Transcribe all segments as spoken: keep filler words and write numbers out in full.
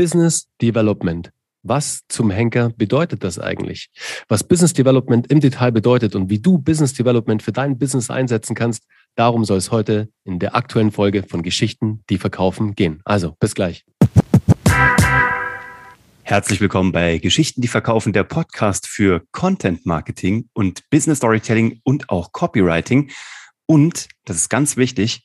Business Development. Was zum Henker bedeutet das eigentlich? Was Business Development im Detail bedeutet und wie du Business Development für dein Business einsetzen kannst, darum soll es heute in der aktuellen Folge von Geschichten, die verkaufen, gehen. Also, bis gleich. Herzlich willkommen bei Geschichten, die verkaufen, der Podcast für Content Marketing und Business Storytelling und auch Copywriting. Und, das ist ganz wichtig,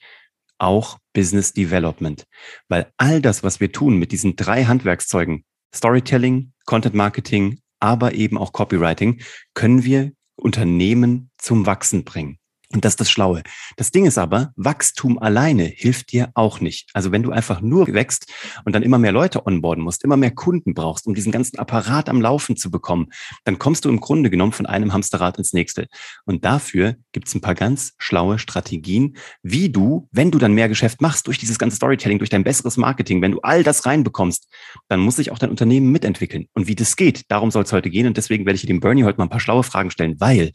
auch Business Development. Weil all das, was wir tun mit diesen drei Handwerkszeugen, Storytelling, Content Marketing, aber eben auch Copywriting, können wir Unternehmen zum Wachsen bringen. Und das ist das Schlaue. Das Ding ist aber, Wachstum alleine hilft dir auch nicht. Also wenn du einfach nur wächst und dann immer mehr Leute onboarden musst, immer mehr Kunden brauchst, um diesen ganzen Apparat am Laufen zu bekommen, dann kommst du im Grunde genommen von einem Hamsterrad ins nächste. Und dafür gibt es ein paar ganz schlaue Strategien, wie du, wenn du dann mehr Geschäft machst, durch dieses ganze Storytelling, durch dein besseres Marketing, wenn du all das reinbekommst, dann muss sich auch dein Unternehmen mitentwickeln. Und wie das geht, darum soll es heute gehen. Und deswegen werde ich dem Bernie heute mal ein paar schlaue Fragen stellen, weil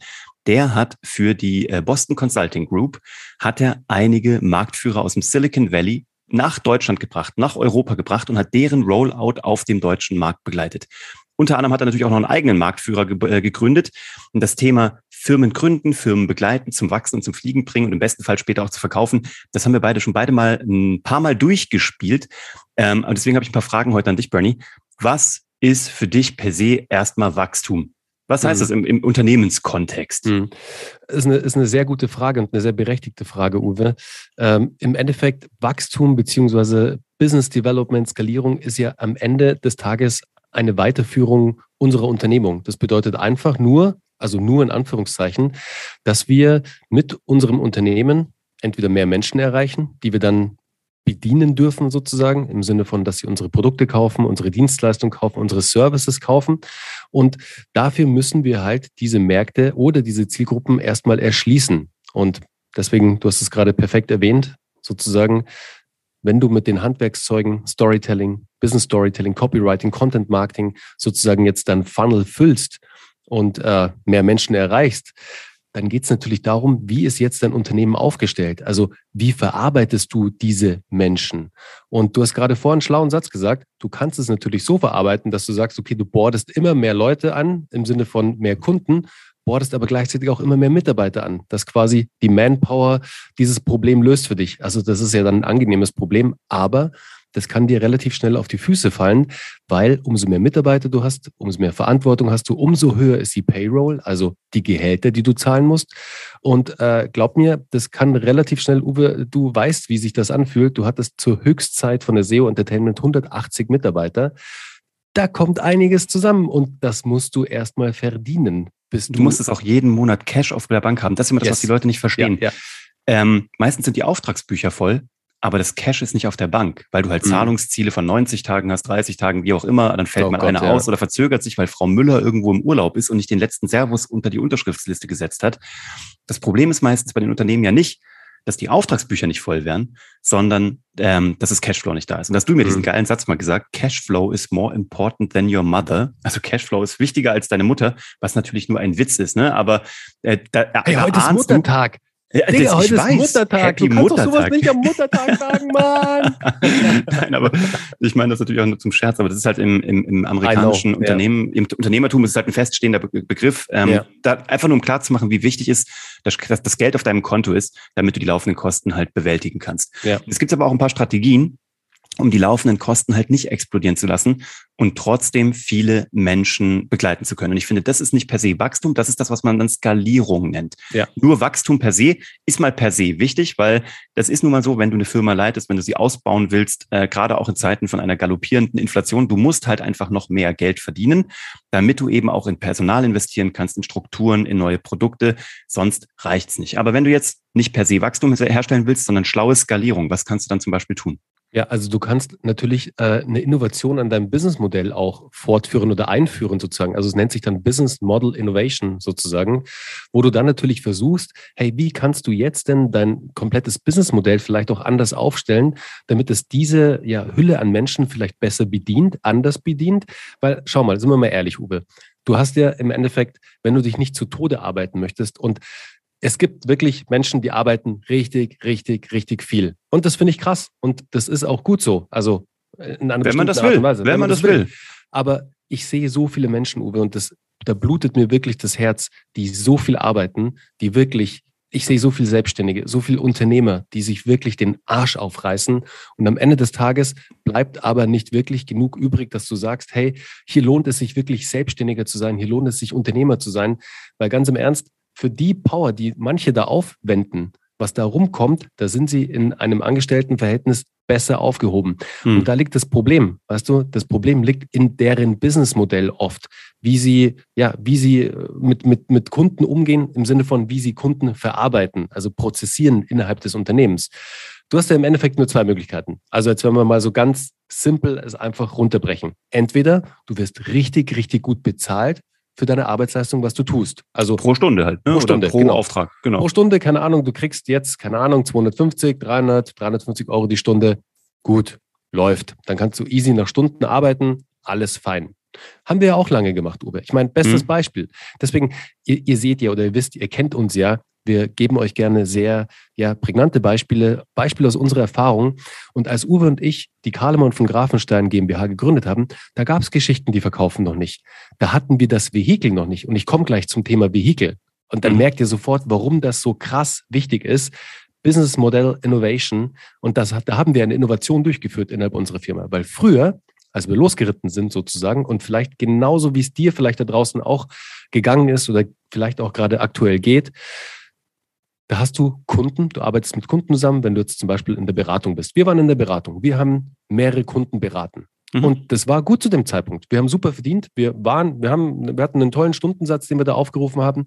der hat für die Boston Consulting Group, hat er einige Marktführer aus dem Silicon Valley nach Deutschland gebracht, nach Europa gebracht und hat deren Rollout auf dem deutschen Markt begleitet. Unter anderem hat er natürlich auch noch einen eigenen Marktführer gegründet und das Thema Firmen gründen, Firmen begleiten, zum Wachsen und zum Fliegen bringen und im besten Fall später auch zu verkaufen. Das haben wir beide schon beide mal ein paar Mal durchgespielt. Und deswegen habe ich ein paar Fragen heute an dich, Bernie. Was ist für dich per se erstmal Wachstum? Was heißt das im, im Unternehmenskontext? Mhm. Ist eine, ist eine sehr gute Frage und eine sehr berechtigte Frage, Uwe. Ähm, im Endeffekt Wachstum bzw. Business Development, Skalierung ist ja am Ende des Tages eine Weiterführung unserer Unternehmung. Das bedeutet einfach nur, also nur in Anführungszeichen, dass wir mit unserem Unternehmen entweder mehr Menschen erreichen, die wir dann bedienen dürfen sozusagen, im Sinne von, dass sie unsere Produkte kaufen, unsere Dienstleistungen kaufen, unsere Services kaufen. Und dafür müssen wir halt diese Märkte oder diese Zielgruppen erstmal erschließen. Und deswegen, du hast es gerade perfekt erwähnt, sozusagen, wenn du mit den Handwerkszeugen Storytelling, Business Storytelling, Copywriting, Content Marketing sozusagen jetzt deinen Funnel füllst und äh, mehr Menschen erreichst, dann geht es natürlich darum, wie ist jetzt dein Unternehmen aufgestellt? Also wie verarbeitest du diese Menschen? Und du hast gerade vorhin einen schlauen Satz gesagt, du kannst es natürlich so verarbeiten, dass du sagst, okay, du boardest immer mehr Leute an, im Sinne von mehr Kunden, boardest aber gleichzeitig auch immer mehr Mitarbeiter an, dass quasi die Manpower dieses Problem löst für dich. Also das ist ja dann ein angenehmes Problem, aber das kann dir relativ schnell auf die Füße fallen, weil umso mehr Mitarbeiter du hast, umso mehr Verantwortung hast du, umso höher ist die Payroll, also die Gehälter, die du zahlen musst. Und äh, glaub mir, das kann relativ schnell, Uwe, du weißt, wie sich das anfühlt. Du hattest zur Höchstzeit von der S E O Entertainment hundertachtzig Mitarbeiter. Da kommt einiges zusammen und das musst du erstmal verdienen. Bis du, du musst es auch jeden Monat Cash auf der Bank haben. Das ist immer das, yes. was die Leute nicht verstehen. Ja, ja. Ähm, meistens sind die Auftragsbücher voll. Aber das Cash ist nicht auf der Bank, weil du halt mhm. Zahlungsziele von neunzig Tagen hast, dreißig Tagen, wie auch immer. Dann fällt oh mal Gott, einer ja. aus oder verzögert sich, weil Frau Müller irgendwo im Urlaub ist und nicht den letzten Servus unter die Unterschriftsliste gesetzt hat. Das Problem ist meistens bei den Unternehmen ja nicht, dass die Auftragsbücher nicht voll werden, sondern ähm, dass das Cashflow nicht da ist. Und hast du mir mhm. diesen geilen Satz mal gesagt, Cashflow is more important than your mother. Also Cashflow ist wichtiger als deine Mutter, was natürlich nur ein Witz ist, ne? Aber äh, da, hey, da heute ist Muttertag. Du, Ja, Digga, das, heute ist weiß. Muttertag. Happy du kannst Muttertag. Doch sowas nicht am Muttertag sagen, Mann. Nein, aber ich meine das natürlich auch nur zum Scherz, aber das ist halt im, im, im amerikanischen know, Unternehmen, yeah. im Unternehmertum ist es halt ein feststehender Be- Begriff. Ähm, yeah. Da einfach nur um klarzumachen, wie wichtig ist, dass, dass das Geld auf deinem Konto ist, damit du die laufenden Kosten halt bewältigen kannst. Yeah. Es gibt aber auch ein paar Strategien, um die laufenden Kosten halt nicht explodieren zu lassen und trotzdem viele Menschen begleiten zu können. Und ich finde, das ist nicht per se Wachstum, das ist das, was man dann Skalierung nennt. Ja. Nur Wachstum per se ist mal per se wichtig, weil das ist nun mal so, wenn du eine Firma leitest, wenn du sie ausbauen willst, äh, gerade auch in Zeiten von einer galoppierenden Inflation, du musst halt einfach noch mehr Geld verdienen, damit du eben auch in Personal investieren kannst, in Strukturen, in neue Produkte, sonst reicht's nicht. Aber wenn du jetzt nicht per se Wachstum herstellen willst, sondern schlaue Skalierung, was kannst du dann zum Beispiel tun? Ja, also du kannst natürlich äh, eine Innovation an deinem Businessmodell auch fortführen oder einführen sozusagen. Also es nennt sich dann Business Model Innovation sozusagen, wo du dann natürlich versuchst, hey, wie kannst du jetzt denn dein komplettes Businessmodell vielleicht auch anders aufstellen, damit es diese ja, Hülle an Menschen vielleicht besser bedient, anders bedient? Weil, schau mal, sind wir mal ehrlich, Uwe, du hast ja im Endeffekt, wenn du dich nicht zu Tode arbeiten möchtest und es gibt wirklich Menschen, die arbeiten richtig, richtig, richtig viel. Und das finde ich krass. Und das ist auch gut so. Also In einer wenn man das will, Art und Weise. Wenn, wenn man das will. will. Aber ich sehe so viele Menschen, Uwe, und das, da blutet mir wirklich das Herz, die so viel arbeiten, die wirklich, ich sehe so viele Selbstständige, so viele Unternehmer, die sich wirklich den Arsch aufreißen und am Ende des Tages bleibt aber nicht wirklich genug übrig, dass du sagst, hey, hier lohnt es sich wirklich Selbstständiger zu sein, hier lohnt es sich Unternehmer zu sein, weil ganz im Ernst, für die Power, die manche da aufwenden, was da rumkommt, da sind sie in einem Angestelltenverhältnis besser aufgehoben. Hm. Und da liegt das Problem, weißt du, das Problem liegt in deren Businessmodell oft, wie sie, ja, wie sie mit, mit, mit Kunden umgehen, im Sinne von, wie sie Kunden verarbeiten, also prozessieren innerhalb des Unternehmens. Du hast ja im Endeffekt nur zwei Möglichkeiten. Also jetzt, wenn wir mal so ganz simpel es einfach runterbrechen. Entweder du wirst richtig, richtig gut bezahlt für deine Arbeitsleistung, was du tust. Also pro Stunde halt, ne? Pro Stunde, oder pro genau. Auftrag, genau. Pro Stunde, keine Ahnung, du kriegst jetzt, keine Ahnung, zweihundertfünfzig, dreihundert, dreihundertfünfzig Euro die Stunde. Gut, läuft. Dann kannst du easy nach Stunden arbeiten, alles fein. Haben wir ja auch lange gemacht, Uwe. Ich meine, bestes hm. Beispiel. Deswegen, ihr, ihr seht ja oder ihr wisst, ihr kennt uns ja, wir geben euch gerne sehr ja, prägnante Beispiele, Beispiele aus unserer Erfahrung. Und als Uwe und ich die Kahlemann von Grafenstein GmbH gegründet haben, da gab es Geschichten, die verkaufen noch nicht. Da hatten wir das Vehikel noch nicht. Und ich komme gleich zum Thema Vehikel. Und dann mhm. merkt ihr sofort, warum das so krass wichtig ist. Business Model Innovation. Und das, da haben wir eine Innovation durchgeführt innerhalb unserer Firma. Weil früher, als wir losgeritten sind sozusagen und vielleicht genauso wie es dir vielleicht da draußen auch gegangen ist oder vielleicht auch gerade aktuell geht, da hast du Kunden, du arbeitest mit Kunden zusammen, wenn du jetzt zum Beispiel in der Beratung bist. Wir waren in der Beratung, wir haben mehrere Kunden beraten. Mhm. Und das war gut zu dem Zeitpunkt. Wir haben super verdient, wir waren, wir haben, wir hatten einen tollen Stundensatz, den wir da aufgerufen haben,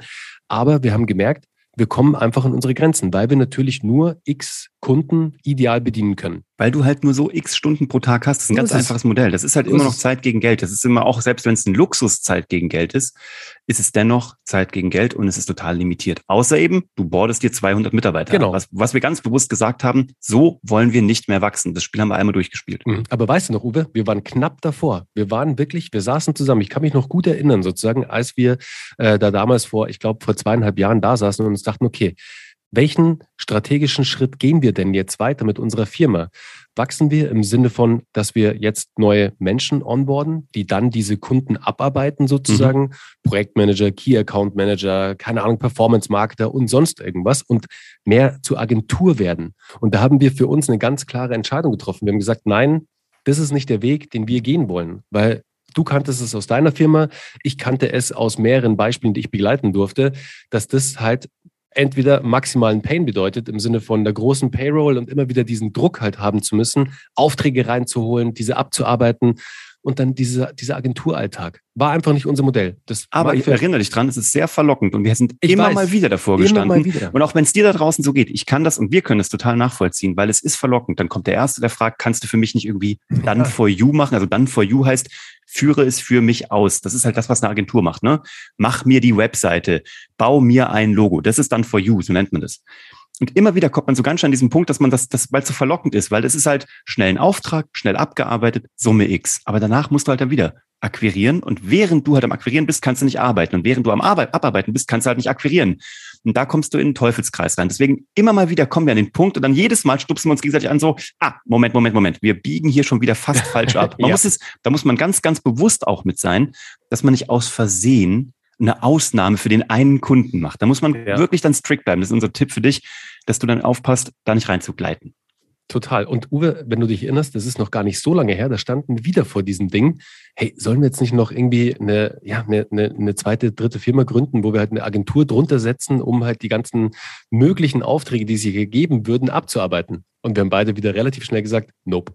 aber wir haben gemerkt, wir kommen einfach an unsere Grenzen, weil wir natürlich nur x Kunden ideal bedienen können. Weil du halt nur so x Stunden pro Tag hast. Das ist ein so ganz ist einfaches es. Modell. Das ist halt so immer noch Zeit gegen Geld. Das ist immer auch, selbst wenn es ein Luxuszeit gegen Geld ist, ist es dennoch Zeit gegen Geld und es ist total limitiert. Außer eben, du boardest dir zweihundert Mitarbeiter. Genau. Was, was wir ganz bewusst gesagt haben, so wollen wir nicht mehr wachsen. Das Spiel haben wir einmal durchgespielt. Mhm. Aber weißt du noch, Uwe, wir waren knapp davor. Wir waren wirklich, wir saßen zusammen. Ich kann mich noch gut erinnern sozusagen, als wir äh, da damals vor, ich glaube vor zweieinhalb Jahren da saßen und uns dachten, okay, welchen strategischen Schritt gehen wir denn jetzt weiter mit unserer Firma? Wachsen wir im Sinne von, dass wir jetzt neue Menschen onboarden, die dann diese Kunden abarbeiten sozusagen? Mhm. Projektmanager, Key-Account-Manager, keine Ahnung, Performance-Marketer und sonst irgendwas und mehr zur Agentur werden. Und da haben wir für uns eine ganz klare Entscheidung getroffen. Wir haben gesagt, nein, das ist nicht der Weg, den wir gehen wollen, weil du kanntest es aus deiner Firma, ich kannte es aus mehreren Beispielen, die ich begleiten durfte, dass das halt entweder maximalen Pain bedeutet, im Sinne von der großen Payroll und immer wieder diesen Druck halt haben zu müssen, Aufträge reinzuholen, diese abzuarbeiten und dann diese, dieser Agenturalltag. War einfach nicht unser Modell. Das Aber ich erinnere dich dran, es ist sehr verlockend und wir sind ich immer weiß, mal wieder davor immer gestanden. Mal wieder. Und auch wenn es dir da draußen so geht, ich kann das und wir können das total nachvollziehen, weil es ist verlockend. Dann kommt der Erste, der fragt, kannst du für mich nicht irgendwie done ja. for you machen? Also done for you heißt, führe es für mich aus. Das ist halt das, was eine Agentur macht, ne? Mach mir die Webseite, bau mir ein Logo. Das ist done for you, so nennt man das. Und immer wieder kommt man so ganz schnell an diesen Punkt, dass man das, das weil es so verlockend ist, weil das ist halt schnell ein Auftrag, schnell abgearbeitet, Summe X. Aber danach musst du halt dann wieder akquirieren und während du halt am Akquirieren bist, kannst du nicht arbeiten und während du am Arbeit, Abarbeiten bist, kannst du halt nicht akquirieren. Und da kommst du in den Teufelskreis rein. Deswegen immer mal wieder kommen wir an den Punkt und dann jedes Mal stupsen wir uns gegenseitig an so, ah, Moment, Moment, Moment, wir biegen hier schon wieder fast falsch ab. Man ja. muss es, da muss man ganz, ganz bewusst auch mit sein, dass man nicht aus Versehen eine Ausnahme für den einen Kunden macht. Da muss man ja. wirklich dann strikt bleiben. Das ist unser Tipp für dich, dass du dann aufpasst, da nicht reinzugleiten. Total. Und Uwe, wenn du dich erinnerst, das ist noch gar nicht so lange her, da standen wir wieder vor diesem Ding, hey, sollen wir jetzt nicht noch irgendwie eine, ja, eine, eine, eine zweite, dritte Firma gründen, wo wir halt eine Agentur drunter setzen, um halt die ganzen möglichen Aufträge, die sie gegeben würden, abzuarbeiten. Und wir haben beide wieder relativ schnell gesagt, nope.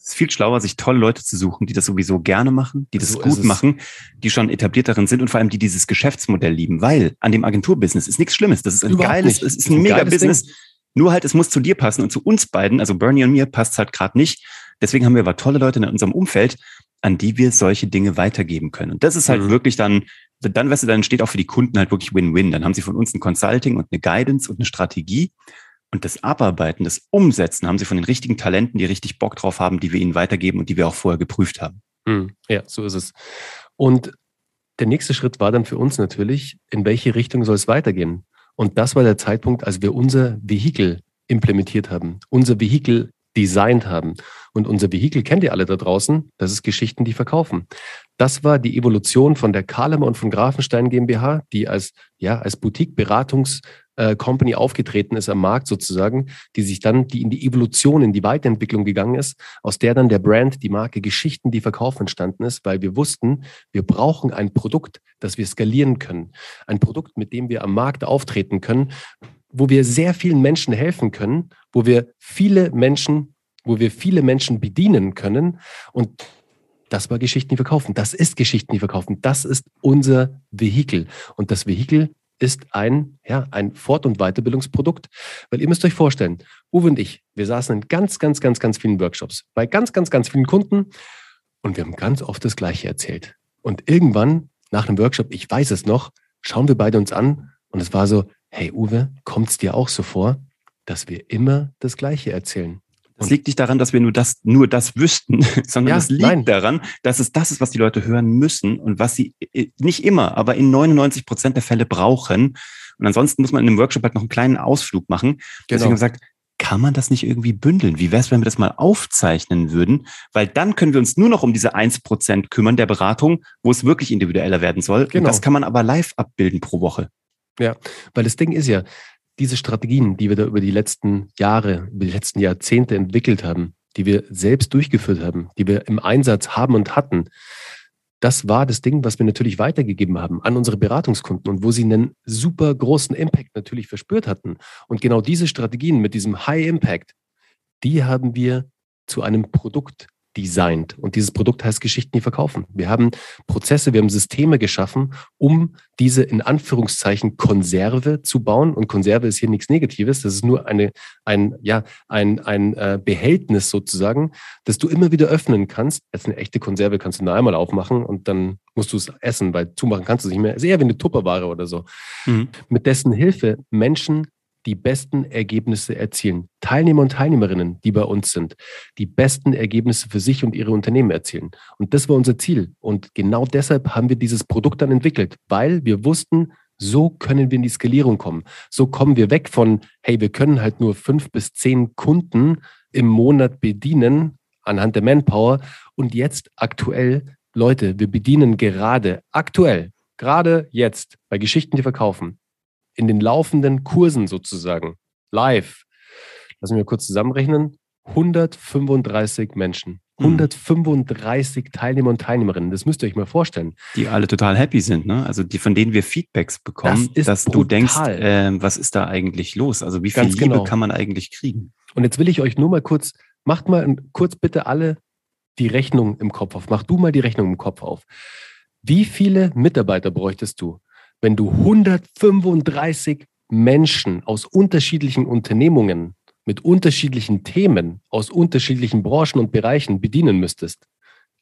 Es ist viel schlauer, sich tolle Leute zu suchen, die das sowieso gerne machen, die das so gut machen, die schon etabliert darin sind und vor allem, die dieses Geschäftsmodell lieben, weil an dem Agenturbusiness ist nichts Schlimmes. Das ist ein Überhaupt geiles, es ist ein, ein mega Business. Ding. Nur halt, es muss zu dir passen und zu uns beiden, also Bernie und mir, passt es halt gerade nicht. Deswegen haben wir aber tolle Leute in unserem Umfeld, an die wir solche Dinge weitergeben können. Und das ist halt mhm. wirklich dann, dann, weißt du, dann steht auch für die Kunden halt wirklich Win-Win. Dann haben sie von uns ein Consulting und eine Guidance und eine Strategie. Und das Abarbeiten, das Umsetzen haben sie von den richtigen Talenten, die richtig Bock drauf haben, die wir ihnen weitergeben und die wir auch vorher geprüft haben. Mhm. Ja, so ist es. Und der nächste Schritt war dann für uns natürlich, in welche Richtung soll es weitergehen? Und das war der Zeitpunkt, als wir unser Vehikel implementiert haben, unser Vehikel designt haben. Und unser Vehikel kennt ihr alle da draußen, das ist Geschichten, die verkaufen. Das war die Evolution von der Kahlemann und von Grafenstein GmbH, die als, ja, als Boutique-Beratungs-Company aufgetreten ist am Markt sozusagen, die sich dann die in die Evolution, in die Weiterentwicklung gegangen ist, aus der dann der Brand, die Marke Geschichten, die verkaufen, entstanden ist, weil wir wussten, wir brauchen ein Produkt, das wir skalieren können. Ein Produkt, mit dem wir am Markt auftreten können, wo wir sehr vielen Menschen helfen können, wo wir viele Menschen, wo wir viele Menschen bedienen können. Und das war Geschichten, die verkaufen. Das ist Geschichten, die verkaufen. Das ist unser Vehikel. Und das Vehikel ist ein, ja, ein Fort- und Weiterbildungsprodukt. Weil ihr müsst euch vorstellen, Uwe und ich, wir saßen in ganz, ganz, ganz, ganz vielen Workshops, bei ganz, ganz, ganz vielen Kunden. Und wir haben ganz oft das Gleiche erzählt. Und irgendwann, nach einem Workshop, ich weiß es noch, schauen wir beide uns an. Und es war so, hey Uwe, kommt es dir auch so vor, dass wir immer das Gleiche erzählen? Es liegt nicht daran, dass wir nur das, nur das wüssten, sondern ja, es liegt nein. daran, dass es das ist, was die Leute hören müssen und was sie nicht immer, aber in neunundneunzig Prozent der Fälle brauchen. Und ansonsten muss man in einem Workshop halt noch einen kleinen Ausflug machen. Genau. Deswegen haben wir gesagt, kann man das nicht irgendwie bündeln? Wie wäre es, wenn wir das mal aufzeichnen würden? Weil dann können wir uns nur noch um diese ein Prozent kümmern der Beratung, wo es wirklich individueller werden soll. Genau. Und das kann man aber live abbilden pro Woche. Ja, weil das Ding ist ja, diese Strategien, die wir da über die letzten Jahre, über die letzten Jahrzehnte entwickelt haben, die wir selbst durchgeführt haben, die wir im Einsatz haben und hatten, das war das Ding, was wir natürlich weitergegeben haben an unsere Beratungskunden und wo sie einen super großen Impact natürlich verspürt hatten. Und genau diese Strategien mit diesem High Impact, die haben wir zu einem Produkt designt. Und dieses Produkt heißt Geschichten, die verkaufen. Wir haben Prozesse, wir haben Systeme geschaffen, um diese in Anführungszeichen Konserve zu bauen. Und Konserve ist hier nichts Negatives. Das ist nur eine, ein, ja, ein, ein äh, Behältnis sozusagen, das du immer wieder öffnen kannst. Als eine echte Konserve kannst du nur einmal aufmachen und dann musst du es essen, weil zumachen kannst du es nicht mehr. Es ist eher wie eine Tupperware oder so. Mhm. Mit dessen Hilfe Menschen die besten Ergebnisse erzielen. Teilnehmer und Teilnehmerinnen, die bei uns sind, die besten Ergebnisse für sich und ihre Unternehmen erzielen. Und das war unser Ziel. Und genau deshalb haben wir dieses Produkt dann entwickelt, weil wir wussten, so können wir in die Skalierung kommen. So kommen wir weg von, hey, wir können halt nur fünf bis zehn Kunden im Monat bedienen anhand der Manpower. Und jetzt aktuell, Leute, wir bedienen gerade aktuell, gerade jetzt bei Geschichten, die verkaufen, in den laufenden Kursen sozusagen, live, lassen wir kurz zusammenrechnen, hundertfünfunddreißig Menschen, hundertfünfunddreißig Teilnehmer und Teilnehmerinnen, das müsst ihr euch mal vorstellen. Die alle total happy sind, ne? Also die, von denen wir Feedbacks bekommen, das dass brutal. Du denkst, äh, was ist da eigentlich los? Also wie viel Ganz Liebe genau. kann man eigentlich kriegen? Und jetzt will ich euch nur mal kurz, macht mal kurz bitte alle die Rechnung im Kopf auf, mach du mal die Rechnung im Kopf auf. Wie viele Mitarbeiter bräuchtest du, wenn du hundertfünfunddreißig Menschen aus unterschiedlichen Unternehmungen mit unterschiedlichen Themen aus unterschiedlichen Branchen und Bereichen bedienen müsstest?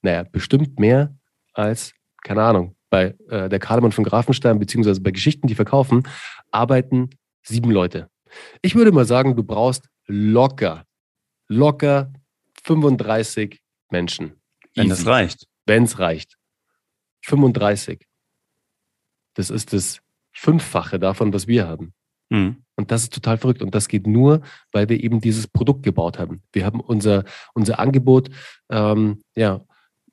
Naja, bestimmt mehr als, keine Ahnung, bei äh, der Kahlemann von Grafenstein beziehungsweise bei Geschichten, die verkaufen, arbeiten sieben Leute. Ich würde mal sagen, du brauchst locker, locker fünfunddreißig Menschen. Wenn es reicht. Wenn es reicht. fünfunddreißig. Das ist das Fünffache davon, was wir haben. Mhm. Und das ist total verrückt. Und das geht nur, weil wir eben dieses Produkt gebaut haben. Wir haben unser, unser Angebot, ähm, ja,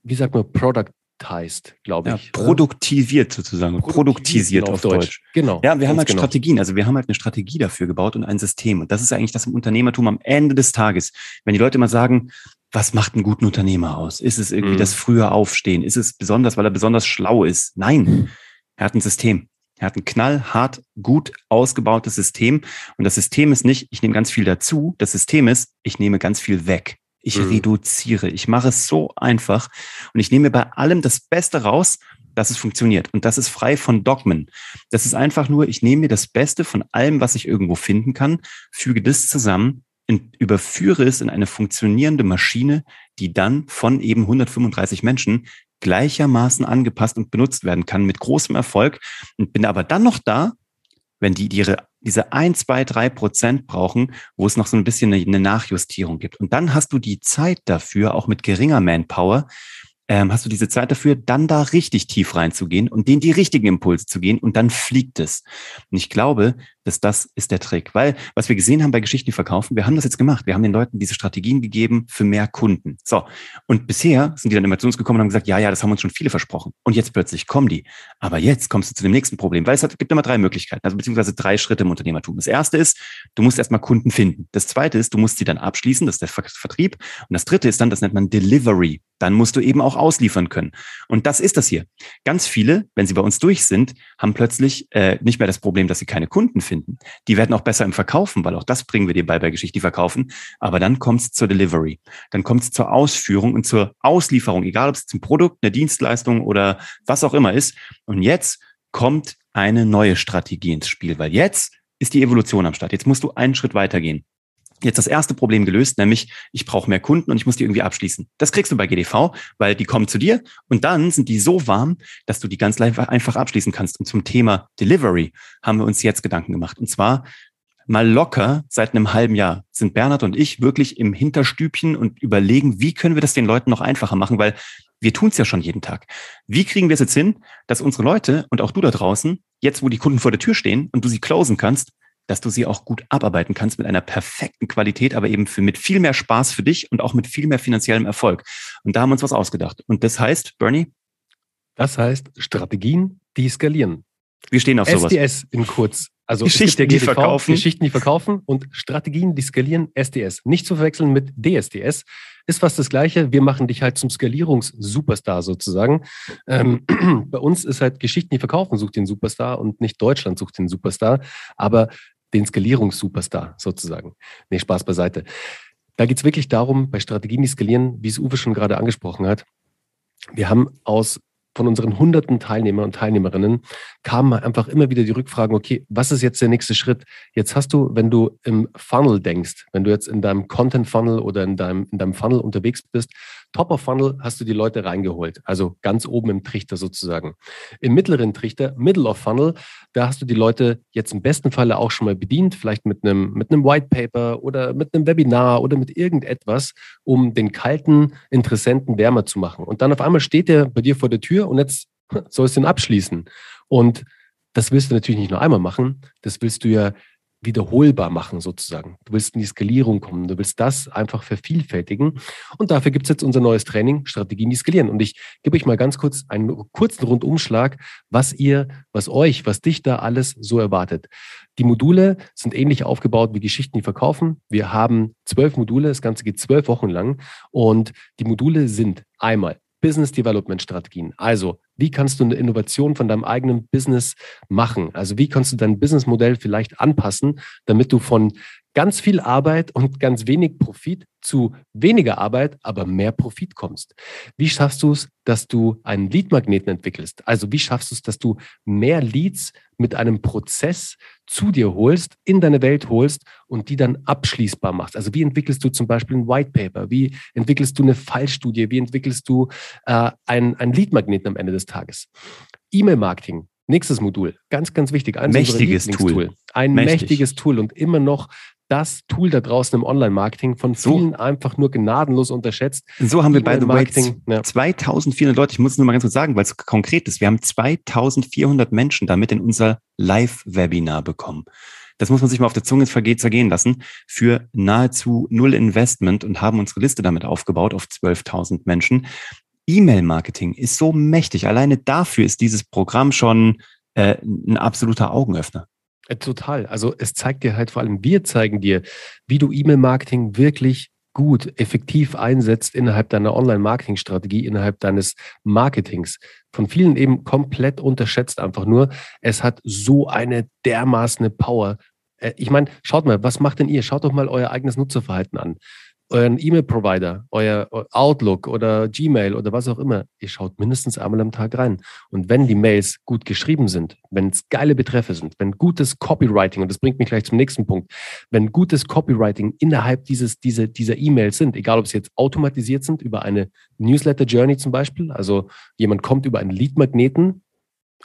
wie sagt man, productized, glaube ich. Ja, produktiviert oder? Sozusagen. Produktisiert, Produktisiert auf, auf Deutsch. Deutsch. Genau. Ja, wir haben halt genau. Strategien. Also wir haben halt eine Strategie dafür gebaut und ein System. Und das ist eigentlich das im Unternehmertum am Ende des Tages. Wenn die Leute immer sagen, was macht einen guten Unternehmer aus? Ist es irgendwie mhm. das frühe Aufstehen? Ist es besonders, weil er besonders schlau ist? Nein. Mhm. Er hat ein System. Er hat ein knallhart, gut ausgebautes System. Und das System ist nicht, ich nehme ganz viel dazu. Das System ist, ich nehme ganz viel weg. Ich mhm. reduziere. Ich mache es so einfach. Und ich nehme bei allem das Beste raus, dass es funktioniert. Und das ist frei von Dogmen. Das ist einfach nur, ich nehme mir das Beste von allem, was ich irgendwo finden kann, füge das zusammen und überführe es in eine funktionierende Maschine, die dann von eben hundertfünfunddreißig Menschen gleichermaßen angepasst und benutzt werden kann mit großem Erfolg und bin aber dann noch da, wenn die ihre, diese ein, zwei, drei Prozent brauchen, wo es noch so ein bisschen eine Nachjustierung gibt. Und dann hast du die Zeit dafür, auch mit geringer Manpower, ähm, hast du diese Zeit dafür, dann da richtig tief reinzugehen und denen die richtigen Impulse zu gehen und dann fliegt es. Und ich glaube, Das, das ist der Trick. Weil, was wir gesehen haben bei Geschichten, die verkaufen, wir haben das jetzt gemacht. Wir haben den Leuten diese Strategien gegeben für mehr Kunden. So. Und bisher sind die dann immer zu uns gekommen und haben gesagt, ja, ja, das haben uns schon viele versprochen. Und jetzt plötzlich kommen die. Aber jetzt kommst du zu dem nächsten Problem. Weil es hat, gibt immer drei Möglichkeiten, also beziehungsweise drei Schritte im Unternehmertum. Das erste ist, du musst erstmal Kunden finden. Das zweite ist, du musst sie dann abschließen. Das ist der Vertrieb. Und das dritte ist dann, das nennt man Delivery. Dann musst du eben auch ausliefern können. Und das ist das hier. Ganz viele, wenn sie bei uns durch sind, haben plötzlich äh, nicht mehr das Problem, dass sie keine Kunden finden. Die werden auch besser im Verkaufen, weil auch das bringen wir dir bei, bei Geschichten, die verkaufen. Aber dann kommt es zur Delivery. Dann kommt es zur Ausführung und zur Auslieferung, egal ob es ein Produkt, eine Dienstleistung oder was auch immer ist. Und jetzt kommt eine neue Strategie ins Spiel, weil jetzt ist die Evolution am Start. Jetzt musst du einen Schritt weitergehen. Jetzt das erste Problem gelöst, nämlich ich brauche mehr Kunden und ich muss die irgendwie abschließen. Das kriegst du bei G D V, weil die kommen zu dir und dann sind die so warm, dass du die ganz einfach abschließen kannst. Und zum Thema Delivery haben wir uns jetzt Gedanken gemacht. Und zwar mal locker seit einem halben Jahr sind Bernhard und ich wirklich im Hinterstübchen und überlegen, wie können wir das den Leuten noch einfacher machen, weil wir tun es ja schon jeden Tag. Wie kriegen wir es jetzt hin, dass unsere Leute und auch du da draußen, jetzt wo die Kunden vor der Tür stehen und du sie closen kannst, dass du sie auch gut abarbeiten kannst mit einer perfekten Qualität, aber eben für, mit viel mehr Spaß für dich und auch mit viel mehr finanziellem Erfolg. Und da haben wir uns was ausgedacht. Und das heißt, Bernie? Das heißt Strategien, die skalieren. Wir stehen auf sowas. S D S in kurz. Also Geschichten, die verkaufen. Geschichten, die verkaufen und Strategien, die skalieren, S D S. Nicht zu verwechseln mit D S D S. Ist fast das Gleiche. Wir machen dich halt zum Skalierungs-Superstar sozusagen. Ähm, bei uns ist halt Geschichten, die verkaufen, sucht den Superstar und nicht Deutschland sucht den Superstar. Aber den Skalierungs-Superstar sozusagen. Nee, Spaß beiseite. Da geht es wirklich darum, bei Strategien, die skalieren, wie es Uwe schon gerade angesprochen hat. Wir haben aus von unseren hunderten Teilnehmer und Teilnehmerinnen kamen einfach immer wieder die Rückfragen, okay, was ist jetzt der nächste Schritt? Jetzt hast du, wenn du im Funnel denkst, wenn du jetzt in deinem Content-Funnel oder in deinem, in deinem Funnel unterwegs bist, Top-of-Funnel hast du die Leute reingeholt, also ganz oben im Trichter sozusagen. Im mittleren Trichter, Middle-of-Funnel, da hast du die Leute jetzt im besten Falle auch schon mal bedient, vielleicht mit einem, mit einem White Paper oder mit einem Webinar oder mit irgendetwas, um den kalten Interessenten wärmer zu machen. Und dann auf einmal steht der bei dir vor der Tür und jetzt sollst du ihn abschließen. Und das willst du natürlich nicht nur einmal machen, das willst du ja wiederholbar machen sozusagen. Du willst in die Skalierung kommen, du willst das einfach vervielfältigen und dafür gibt es jetzt unser neues Training, Strategien, die skalieren. Und ich gebe euch mal ganz kurz einen kurzen Rundumschlag, was ihr, was euch, was dich da alles so erwartet. Die Module sind ähnlich aufgebaut wie Geschichten, die verkaufen. Wir haben zwölf Module, das Ganze geht zwölf Wochen lang und die Module sind einmal Business Development Strategien. Also, wie kannst du eine Innovation von deinem eigenen Business machen? Also, wie kannst du dein Businessmodell vielleicht anpassen, damit du von ganz viel Arbeit und ganz wenig Profit zu weniger Arbeit, aber mehr Profit kommst? Wie schaffst du es, dass du einen Lead-Magneten entwickelst? Also, wie schaffst du es, dass du mehr Leads mit einem Prozess zu dir holst, in deine Welt holst und die dann abschließbar machst? Also, wie entwickelst du zum Beispiel ein White Paper? Wie entwickelst du eine Fallstudie? Wie entwickelst du äh, einen, einen Lead-Magneten am Ende des Tages? E-Mail-Marketing. Nächstes Modul, ganz, ganz wichtig. Ein mächtiges Tool. Ein Mächtig. mächtiges Tool und immer noch das Tool da draußen im Online-Marketing von vielen so. einfach nur gnadenlos unterschätzt. So haben wir bei The Marketing ja. zweitausendvierhundert Leute, ich muss es nur mal ganz kurz sagen, weil es konkret ist, wir haben zweitausendvierhundert Menschen damit in unser Live-Webinar bekommen. Das muss man sich mal auf der Zunge zergehen lassen, für nahezu null Investment und haben unsere Liste damit aufgebaut auf zwölftausend Menschen. E-Mail-Marketing ist so mächtig. Alleine dafür ist dieses Programm schon äh, ein absoluter Augenöffner. Total. Also es zeigt dir halt vor allem, wir zeigen dir, wie du E-Mail-Marketing wirklich gut, effektiv einsetzt innerhalb deiner Online-Marketing-Strategie, innerhalb deines Marketings. Von vielen eben komplett unterschätzt einfach nur. Es hat so eine dermaßen Power. Ich meine, schaut mal, was macht denn ihr? Schaut doch mal euer eigenes Nutzerverhalten an. Euren E-Mail-Provider, euer Outlook oder Gmail oder was auch immer, ihr schaut mindestens einmal am Tag rein. Und wenn die Mails gut geschrieben sind, wenn es geile Betreffe sind, wenn gutes Copywriting, und das bringt mich gleich zum nächsten Punkt, wenn gutes Copywriting innerhalb dieses, diese, dieser E-Mails sind, egal ob es jetzt automatisiert sind, über eine Newsletter-Journey zum Beispiel, also jemand kommt über einen Lead-Magneten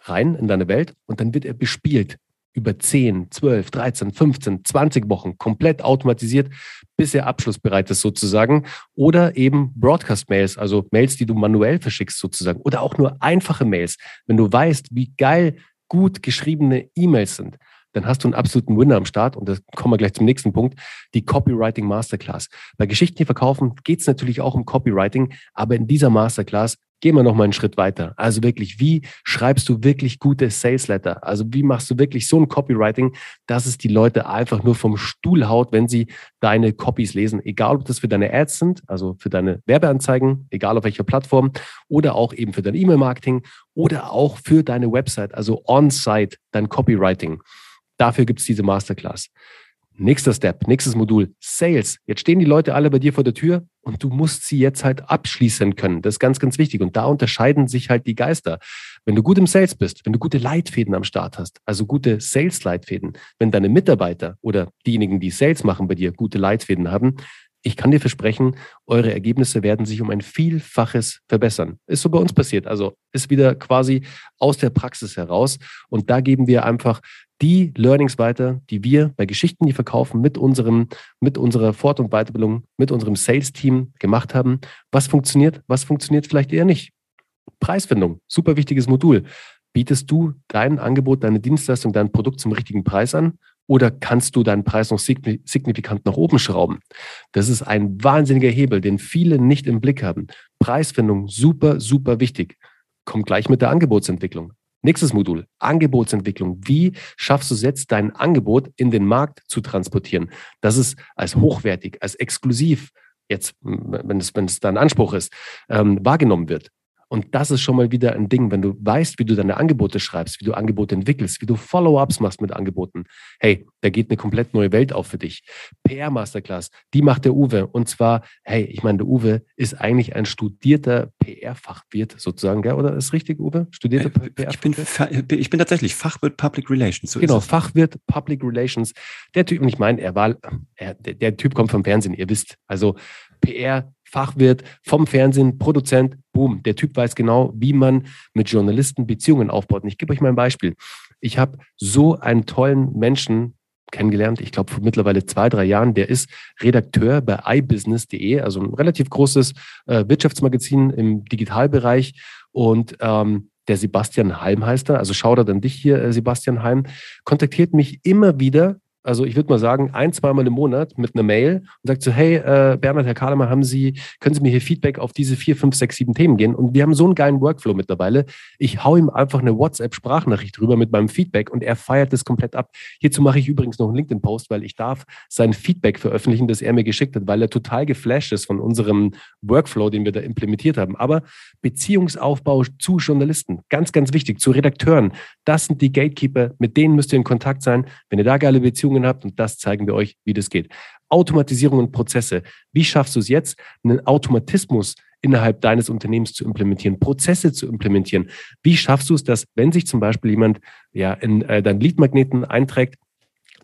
rein in deine Welt und dann wird er bespielt. Über zehn, zwölf, dreizehn, fünfzehn, zwanzig Wochen komplett automatisiert, bis er abschlussbereit ist sozusagen. Oder eben Broadcast-Mails, also Mails, die du manuell verschickst sozusagen. Oder auch nur einfache Mails. Wenn du weißt, wie geil gut geschriebene E-Mails sind, dann hast du einen absoluten Winner am Start. Und da kommen wir gleich zum nächsten Punkt, die Copywriting Masterclass. Bei Geschichten, die verkaufen, geht es natürlich auch um Copywriting, aber in dieser Masterclass gehen wir nochmal einen Schritt weiter. Also wirklich, wie schreibst du wirklich gute Salesletter? Also wie machst du wirklich so ein Copywriting, dass es die Leute einfach nur vom Stuhl haut, wenn sie deine Copies lesen? Egal, ob das für deine Ads sind, also für deine Werbeanzeigen, egal auf welcher Plattform, oder auch eben für dein E-Mail-Marketing oder auch für deine Website, also on-site, dein Copywriting. Dafür gibt es diese Masterclass. Nächster Step, nächstes Modul, Sales. Jetzt stehen die Leute alle bei dir vor der Tür und du musst sie jetzt halt abschließen können. Das ist ganz, ganz wichtig. Und da unterscheiden sich halt die Geister. Wenn du gut im Sales bist, wenn du gute Leitfäden am Start hast, also gute Sales-Leitfäden, wenn deine Mitarbeiter oder diejenigen, die Sales machen bei dir, gute Leitfäden haben, ich kann dir versprechen, eure Ergebnisse werden sich um ein Vielfaches verbessern. Ist so bei uns passiert. Also ist wieder quasi aus der Praxis heraus. Und da geben wir einfach die Learnings weiter, die wir bei Geschichten, die verkaufen, mit unserem, mit unserer Fort- und Weiterbildung, mit unserem Sales-Team gemacht haben. Was funktioniert, was funktioniert vielleicht eher nicht? Preisfindung, super wichtiges Modul. Bietest du dein Angebot, deine Dienstleistung, dein Produkt zum richtigen Preis an? Oder kannst du deinen Preis noch signifikant nach oben schrauben? Das ist ein wahnsinniger Hebel, den viele nicht im Blick haben. Preisfindung, super, super wichtig. Kommt gleich mit der Angebotsentwicklung. Nächstes Modul, Angebotsentwicklung. Wie schaffst du es jetzt, dein Angebot in den Markt zu transportieren? Das ist als hochwertig, als exklusiv, jetzt, wenn es, wenn es dein Anspruch ist, ähm, wahrgenommen wird. Und das ist schon mal wieder ein Ding, wenn du weißt, wie du deine Angebote schreibst, wie du Angebote entwickelst, wie du Follow-ups machst mit Angeboten. Hey, da geht eine komplett neue Welt auf für dich. P R-Masterclass, die macht der Uwe. Und zwar, hey, ich meine, der Uwe ist eigentlich ein studierter P R-Fachwirt sozusagen, gell? Oder ist richtig, Uwe? Studierter P R-Fachwirt? Ich bin tatsächlich Fachwirt Public Relations. So genau, Fachwirt Public Relations. Der Typ, und ich meine, er war, er, der Typ kommt vom Fernsehen, ihr wisst. Also P R, Fachwirt, vom Fernsehen, Produzent, boom. Der Typ weiß genau, wie man mit Journalisten Beziehungen aufbaut. Und ich gebe euch mal ein Beispiel. Ich habe so einen tollen Menschen kennengelernt, ich glaube vor mittlerweile zwei, drei Jahren. Der ist Redakteur bei i Business Punkt de, also ein relativ großes äh, Wirtschaftsmagazin im Digitalbereich. Und ähm, der Sebastian Heim heißt er, also Shoutout an dich hier, äh, Sebastian Heim, kontaktiert mich immer wieder. Also ich würde mal sagen, ein-, zweimal im Monat mit einer Mail und sagt so, hey, äh, Bernhard, Herr Kahlemann, haben Sie, können Sie mir hier Feedback auf diese vier, fünf, sechs, sieben Themen geben? Und wir haben so einen geilen Workflow mittlerweile. Ich hau ihm einfach eine WhatsApp-Sprachnachricht rüber mit meinem Feedback und er feiert das komplett ab. Hierzu mache ich übrigens noch einen LinkedIn-Post, weil ich darf sein Feedback veröffentlichen, das er mir geschickt hat, weil er total geflasht ist von unserem Workflow, den wir da implementiert haben. Aber Beziehungsaufbau zu Journalisten, ganz, ganz wichtig, zu Redakteuren, das sind die Gatekeeper, mit denen müsst ihr in Kontakt sein. Wenn ihr da geile Beziehungen habt, und das zeigen wir euch, wie das geht. Automatisierung und Prozesse. Wie schaffst du es jetzt, einen Automatismus innerhalb deines Unternehmens zu implementieren, Prozesse zu implementieren? Wie schaffst du es, dass, wenn sich zum Beispiel jemand ja, in äh, deinen Lead-Magneten einträgt,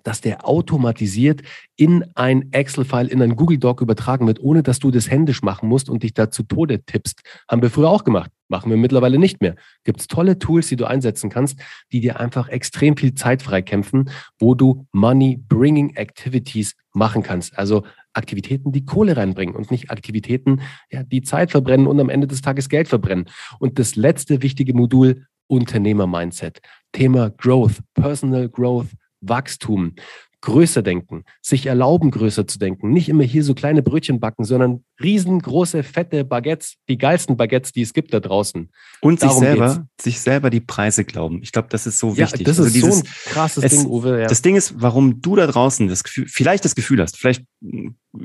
dass der automatisiert in ein Excel-File, in ein Google-Doc übertragen wird, ohne dass du das händisch machen musst und dich da zu Tode tippst? Haben wir früher auch gemacht. Machen wir mittlerweile nicht mehr. Gibt es tolle Tools, die du einsetzen kannst, die dir einfach extrem viel Zeit freikämpfen, wo du Money-Bringing-Activities machen kannst. Also Aktivitäten, die Kohle reinbringen und nicht Aktivitäten, ja, die Zeit verbrennen und am Ende des Tages Geld verbrennen. Und das letzte wichtige Modul, Unternehmer-Mindset. Thema Growth, Personal Growth, Wachstum, größer denken, sich erlauben, größer zu denken, nicht immer hier so kleine Brötchen backen, sondern riesengroße, fette Baguettes, die geilsten Baguettes, die es gibt da draußen. Und sich selber, sich selber die Preise glauben. Ich glaube, das ist so wichtig. Ja, das ist so ein krasses Ding, Uwe. Ja. Das Ding ist, warum du da draußen das Gefühl, vielleicht das Gefühl hast, vielleicht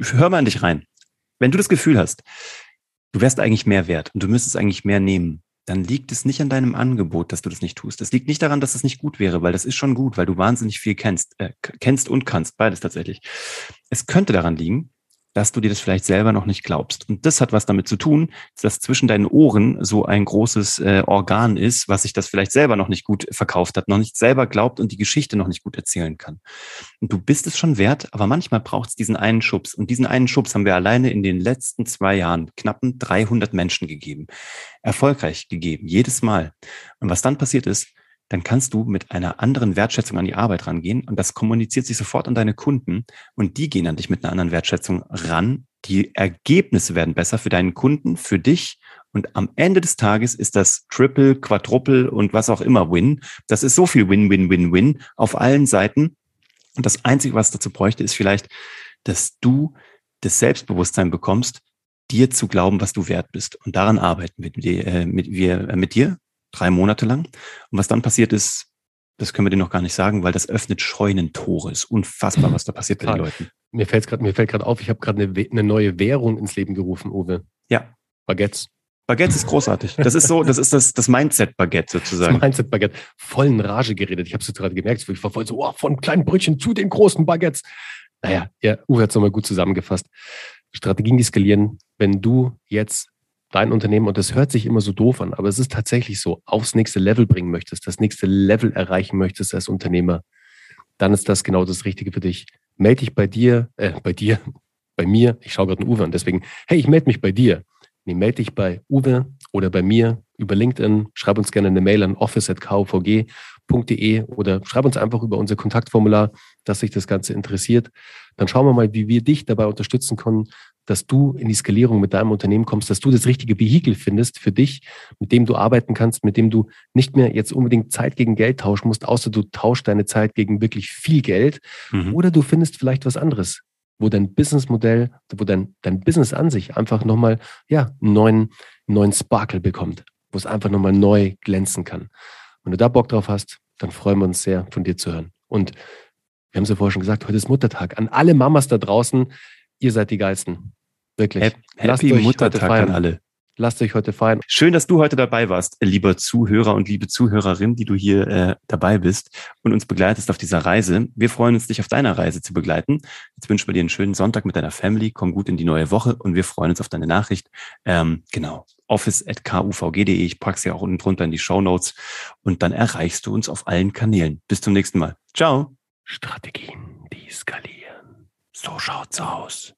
hör mal an dich rein. Wenn du das Gefühl hast, du wärst eigentlich mehr wert und du müsstest eigentlich mehr nehmen, dann liegt es nicht an deinem Angebot, dass du das nicht tust. Das liegt nicht daran, dass es nicht gut wäre, weil das ist schon gut, weil du wahnsinnig viel kennst, äh, kennst und kannst, beides tatsächlich. Es könnte daran liegen, dass du dir das vielleicht selber noch nicht glaubst. Und das hat was damit zu tun, dass zwischen deinen Ohren so ein großes äh, Organ ist, was sich das vielleicht selber noch nicht gut verkauft hat, noch nicht selber glaubt und die Geschichte noch nicht gut erzählen kann. Und du bist es schon wert, aber manchmal braucht es diesen einen Schubs. Und diesen einen Schubs haben wir alleine in den letzten zwei Jahren knappen dreihundert Menschen gegeben. Erfolgreich gegeben, jedes Mal. Und was dann passiert ist, dann kannst du mit einer anderen Wertschätzung an die Arbeit rangehen und das kommuniziert sich sofort an deine Kunden und die gehen an dich mit einer anderen Wertschätzung ran. Die Ergebnisse werden besser für deinen Kunden, für dich und am Ende des Tages ist das Triple, Quadruple und was auch immer Win. Das ist so viel Win, Win, Win, Win auf allen Seiten und das Einzige, was dazu bräuchte, ist vielleicht, dass du das Selbstbewusstsein bekommst, dir zu glauben, was du wert bist. Und daran arbeiten wir, äh, mit, wir, äh, mit dir drei Monate lang. Und was dann passiert ist, das können wir dir noch gar nicht sagen, weil das öffnet Scheunentore. Ist unfassbar, was da passiert bei den Leuten. Mir fällt's grad, mir fällt gerade auf, ich habe gerade eine, eine neue Währung ins Leben gerufen, Uwe. Ja. Baguettes. Baguettes ist großartig. Das ist so, das ist das, das Mindset-Baguette sozusagen. Das Mindset-Baguette. Voll in Rage geredet. Ich habe es gerade gemerkt. Ich war voll so, oh, von kleinen Brötchen zu den großen Baguettes. Naja, ja, Uwe hat es nochmal gut zusammengefasst. Strategien, die skalieren, wenn du jetzt dein Unternehmen, und das hört sich immer so doof an, aber es ist tatsächlich so, aufs nächste Level bringen möchtest, das nächste Level erreichen möchtest als Unternehmer, dann ist das genau das Richtige für dich. Melde dich bei dir, äh, bei dir, bei mir, ich schaue gerade einen Uwe an, deswegen, hey, ich melde mich bei dir. Nee, melde dich bei Uwe oder bei mir über LinkedIn, schreib uns gerne eine Mail an office at k v g punkt d e oder schreib uns einfach über unser Kontaktformular, dass sich das Ganze interessiert. Dann schauen wir mal, wie wir dich dabei unterstützen können, dass du in die Skalierung mit deinem Unternehmen kommst, dass du das richtige Vehikel findest für dich, mit dem du arbeiten kannst, mit dem du nicht mehr jetzt unbedingt Zeit gegen Geld tauschen musst, außer du tauschst deine Zeit gegen wirklich viel Geld. Mhm. Oder du findest vielleicht was anderes, wo dein Businessmodell, wo dein, dein Business an sich einfach nochmal ja, einen neuen, neuen Sparkle bekommt, wo es einfach nochmal neu glänzen kann. Wenn du da Bock drauf hast, dann freuen wir uns sehr, von dir zu hören. Und wir haben es ja vorher schon gesagt, heute ist Muttertag. An alle Mamas da draußen, ihr seid die Geilsten. Wirklich. Happy Lasst euch Muttertag heute feiern. An alle. Lasst euch heute feiern. Schön, dass du heute dabei warst, lieber Zuhörer und liebe Zuhörerin, die du hier äh, dabei bist und uns begleitest auf dieser Reise. Wir freuen uns, dich auf deiner Reise zu begleiten. Jetzt wünschen wir dir einen schönen Sonntag mit deiner Family. Komm gut in die neue Woche und wir freuen uns auf deine Nachricht. Ähm, genau. office at k u v g punkt d e. Ich packe es ja auch unten drunter in die Shownotes und dann erreichst du uns auf allen Kanälen. Bis zum nächsten Mal. Ciao. Strategien, die skalieren. So schaut's aus.